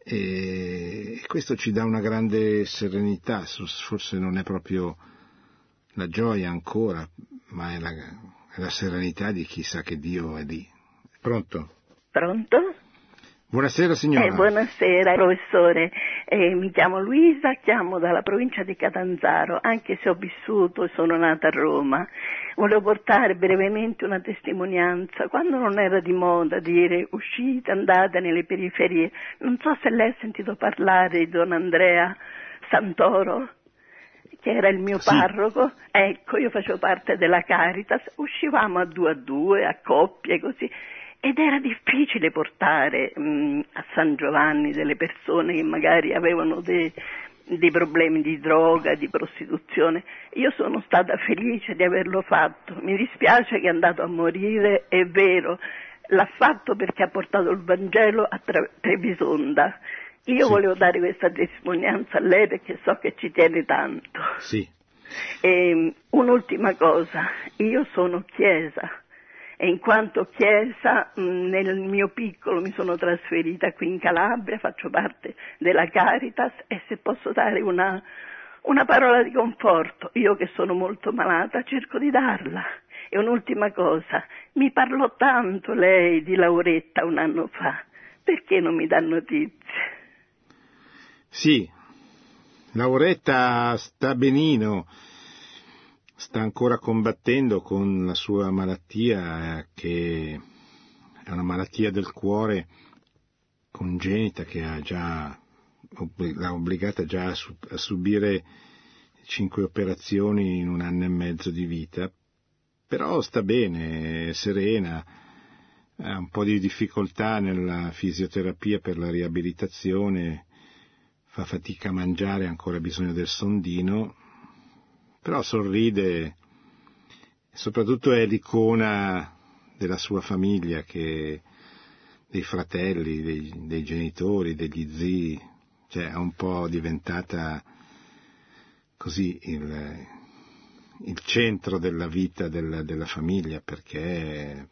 e questo ci dà una grande serenità. Forse non è proprio la gioia ancora, ma è la serenità di chi sa che Dio è lì. Pronto? Pronto? Buonasera signora. Buonasera professore, mi chiamo Luisa, chiamo dalla provincia di Catanzaro, anche se ho vissuto e sono nata a Roma. Volevo portare brevemente una testimonianza. Quando non era di moda dire uscite, andate nelle periferie, non so se lei ha sentito parlare di Don Andrea Santoro, che era il mio parroco. Ecco, io facevo parte della Caritas, uscivamo a due, a coppie, così, ed era difficile portare a San Giovanni delle persone che magari avevano dei problemi di droga, di prostituzione. Io sono stata felice di averlo fatto, mi dispiace che è andato a morire, è vero, l'ha fatto perché ha portato il Vangelo a Trebisonda. Io volevo dare questa testimonianza a lei perché so che ci tiene tanto. Sì. E un'ultima cosa, io sono chiesa e in quanto chiesa nel mio piccolo mi sono trasferita qui in Calabria, faccio parte della Caritas, e se posso dare una una parola di conforto, io che sono molto malata cerco di darla. E un'ultima cosa, mi parlò tanto lei di Lauretta un anno fa, perché non mi dà notizie? Sì, Lauretta sta benino, sta ancora combattendo con la sua malattia, che è una malattia del cuore congenita che ha già, l'ha obbligata già a subire 5 operazioni in un anno e mezzo di vita, però sta bene, è serena, ha un po' di difficoltà nella fisioterapia per la riabilitazione, fa fatica a mangiare, ha ancora bisogno del sondino, però sorride, soprattutto è l'icona della sua famiglia, che dei fratelli, dei genitori, degli zii, cioè è un po' diventata così il centro della vita della famiglia, perché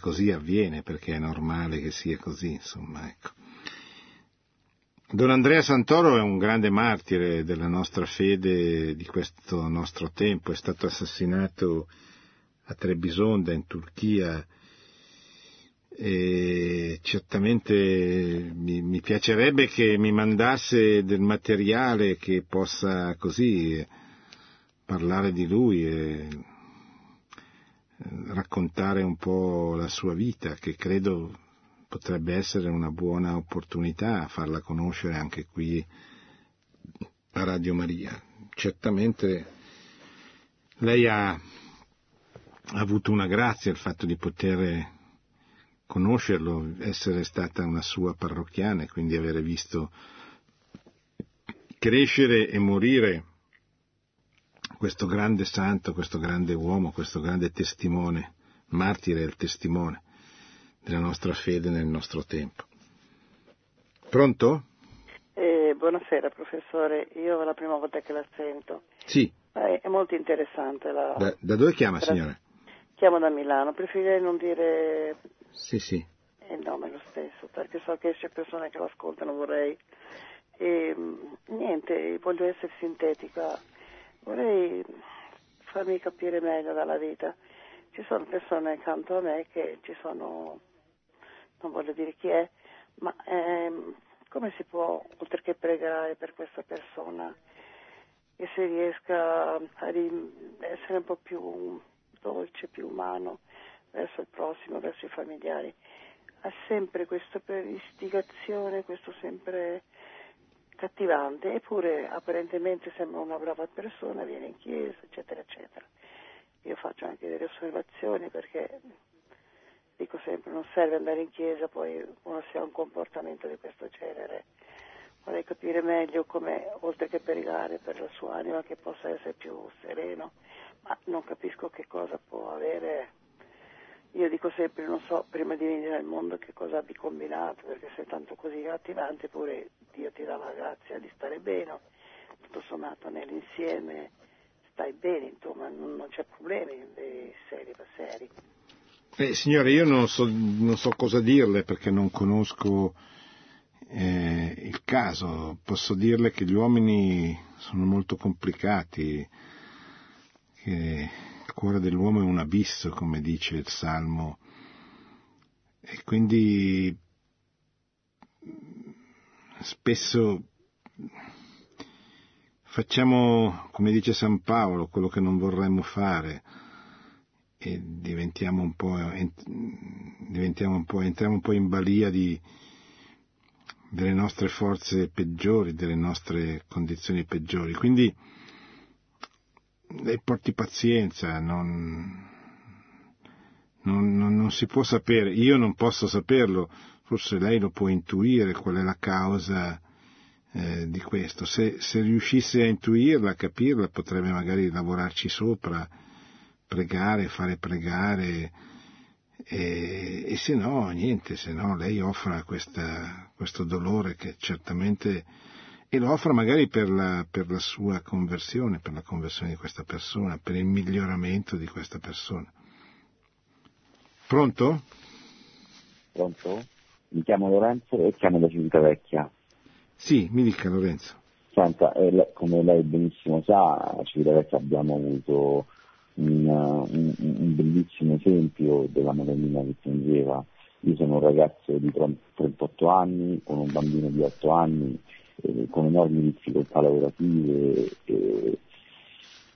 così avviene, perché è normale che sia così, insomma, ecco. Don Andrea Santoro è un grande martire della nostra fede di questo nostro tempo, è stato assassinato a Trebisonda in Turchia e certamente mi piacerebbe che mi mandasse del materiale che possa così parlare di lui e raccontare un po' la sua vita, che credo potrebbe essere una buona opportunità farla conoscere anche qui a Radio Maria. Certamente lei ha avuto una grazia, il fatto di poter conoscerlo, essere stata una sua parrocchiana e quindi avere visto crescere e morire questo grande santo, questo grande uomo, questo grande testimone, martire, il testimone della nostra fede nel nostro tempo. Pronto? Buonasera professore, io è la prima volta che la sento. Sì. È molto interessante. Da dove chiama, signora? Chiamo da Milano, preferirei non dire. Sì, sì. Il nome è lo stesso, perché so che c'è persone che lo ascoltano, vorrei. E, niente, voglio essere sintetica, vorrei farmi capire meglio dalla vita. Ci sono persone accanto a me che ci sono, non voglio dire chi è, ma come si può, oltre che pregare per questa persona, che si riesca a essere un po' più dolce, più umano verso il prossimo, verso i familiari? Ha sempre questa istigazione, questo sempre cattivante, eppure apparentemente sembra una brava persona, viene in chiesa, eccetera, eccetera. Io faccio anche delle osservazioni, perché dico sempre non serve andare in chiesa poi uno si ha un comportamento di questo genere. Vorrei capire meglio come, oltre che pregare per la sua anima, che possa essere più sereno, ma non capisco che cosa può avere. Io dico sempre, non so prima di venire al mondo che cosa abbi combinato, perché sei tanto così attivante, pure Dio ti dà la grazia di stare bene, tutto sommato nell'insieme stai bene, insomma, non c'è problemi seri per seri. Signore, io non so cosa dirle, perché non conosco il caso. Posso dirle che gli uomini sono molto complicati, che il cuore dell'uomo è un abisso, come dice il Salmo, e quindi spesso facciamo, come dice San Paolo, quello che non vorremmo fare, e entriamo un po' in balia delle nostre forze peggiori, delle nostre condizioni peggiori. Quindi lei porti pazienza, non si può sapere, io non posso saperlo, forse lei lo può intuire qual è la causa di questo. Se riuscisse a intuirla, a capirla, potrebbe magari lavorarci sopra, pregare, fare pregare, e se no niente, se no lei offra questo dolore, che certamente, e lo offra magari per la sua conversione, per la conversione di questa persona, per il miglioramento di questa persona. Pronto? Pronto? Mi chiamo Lorenzo e chiamo da Civitavecchia. Sì, mi dica Lorenzo. Senta, come lei benissimo sa, a Civitavecchia abbiamo avuto un bellissimo esempio della Madonnina che piangeva. Io sono un ragazzo di 38 anni, con un bambino di 8 anni, con enormi difficoltà lavorative,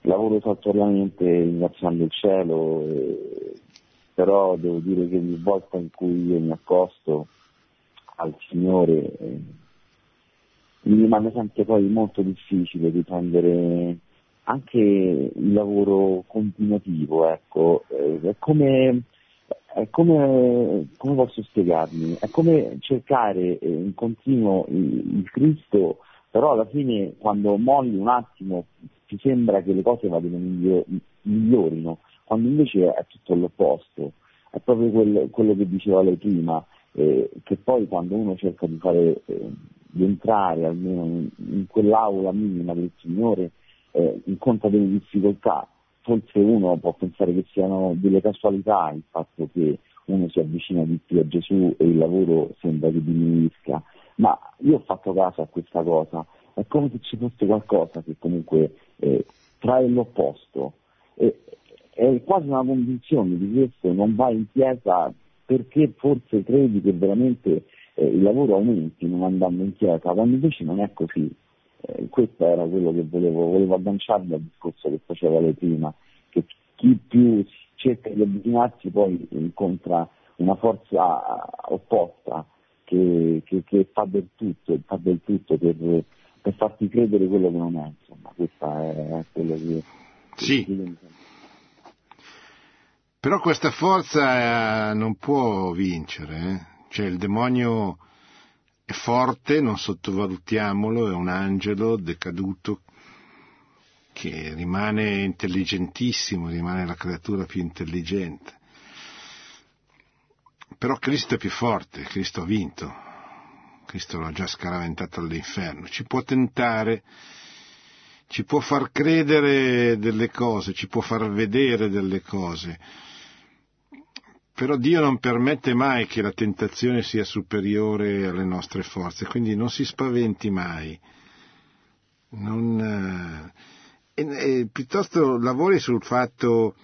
lavoro saltuariamente ringraziando il cielo, però devo dire che ogni volta in cui io mi accosto al Signore mi rimane sempre poi molto difficile riprendere anche il lavoro continuativo, ecco, come posso spiegarmi? È come cercare in continuo il Cristo, però alla fine quando molli un attimo ti sembra che le cose vadano migliorino, quando invece è tutto l'opposto, è proprio quello che diceva lei prima, che poi quando uno cerca di fare, di entrare almeno in quell'aula minima del Signore, incontra delle difficoltà. Forse uno può pensare che siano delle casualità il fatto che uno si avvicina di più a Gesù e il lavoro sembra che diminuisca, ma io ho fatto caso a questa cosa, è come se ci fosse qualcosa che comunque trae l'opposto, è quasi una convinzione di questo, non vai in chiesa perché forse credi che veramente il lavoro aumenti non andando in chiesa, quando invece non è così. Questo era quello che volevo agganciarmi al discorso che faceva lei prima, che chi più cerca di avvicinarsi poi incontra una forza opposta che fa del tutto per farti credere quello che non è, insomma, questa è quello che... Sì. Però questa forza non può vincere, Cioè il demonio... è forte, non sottovalutiamolo, è un angelo decaduto che rimane intelligentissimo, rimane la creatura più intelligente. Però Cristo è più forte, Cristo ha vinto, Cristo l'ha già scaraventato all'inferno. Ci può tentare, ci può far credere delle cose, ci può far vedere delle cose. Però Dio non permette mai che la tentazione sia superiore alle nostre forze, quindi non si spaventi mai. Piuttosto lavori sul fatto,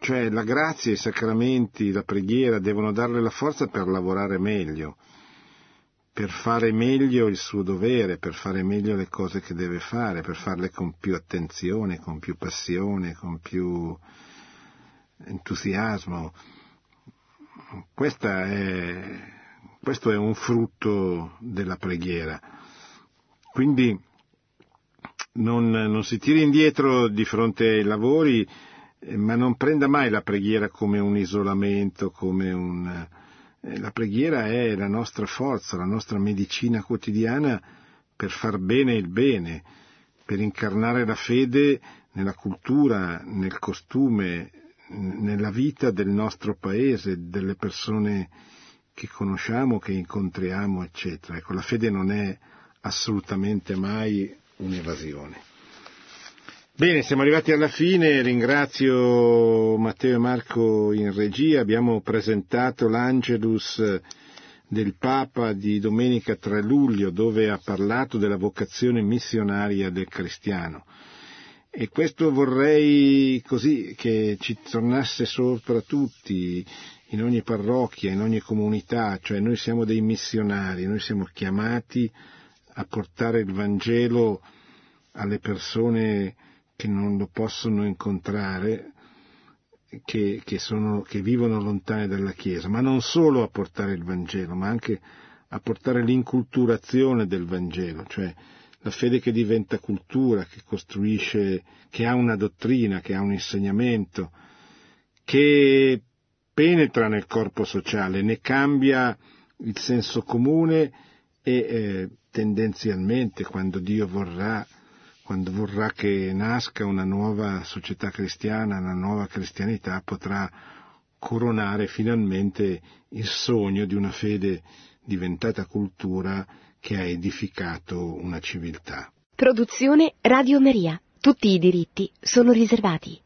cioè la grazia, i sacramenti, la preghiera devono darle la forza per lavorare meglio, per fare meglio il suo dovere, per fare meglio le cose che deve fare, per farle con più attenzione, con più passione, con più... entusiasmo. Questo è un frutto della preghiera, quindi non si tiri indietro di fronte ai lavori, ma non prenda mai la preghiera come un isolamento, la preghiera è la nostra forza, la nostra medicina quotidiana per far bene il bene, per incarnare la fede nella cultura, nel costume, nella vita del nostro paese, delle persone che conosciamo, che incontriamo, eccetera. Ecco, la fede non è assolutamente mai un'evasione. Bene, siamo arrivati alla fine, ringrazio Matteo e Marco in regia, abbiamo presentato l'Angelus del Papa di domenica 3 luglio, dove ha parlato della vocazione missionaria del cristiano. E questo vorrei così che ci tornasse sopra tutti, in ogni parrocchia, in ogni comunità, cioè noi siamo dei missionari, noi siamo chiamati a portare il Vangelo alle persone che non lo possono incontrare, che vivono lontane dalla Chiesa, ma non solo a portare il Vangelo, ma anche a portare l'inculturazione del Vangelo, cioè la fede che diventa cultura, che costruisce, che ha una dottrina, che ha un insegnamento, che penetra nel corpo sociale, ne cambia il senso comune e tendenzialmente, quando Dio vorrà, quando vorrà che nasca una nuova società cristiana, una nuova cristianità, potrà coronare finalmente il sogno di una fede diventata cultura che ha edificato una civiltà. Produzione Radio Maria. Tutti i diritti sono riservati.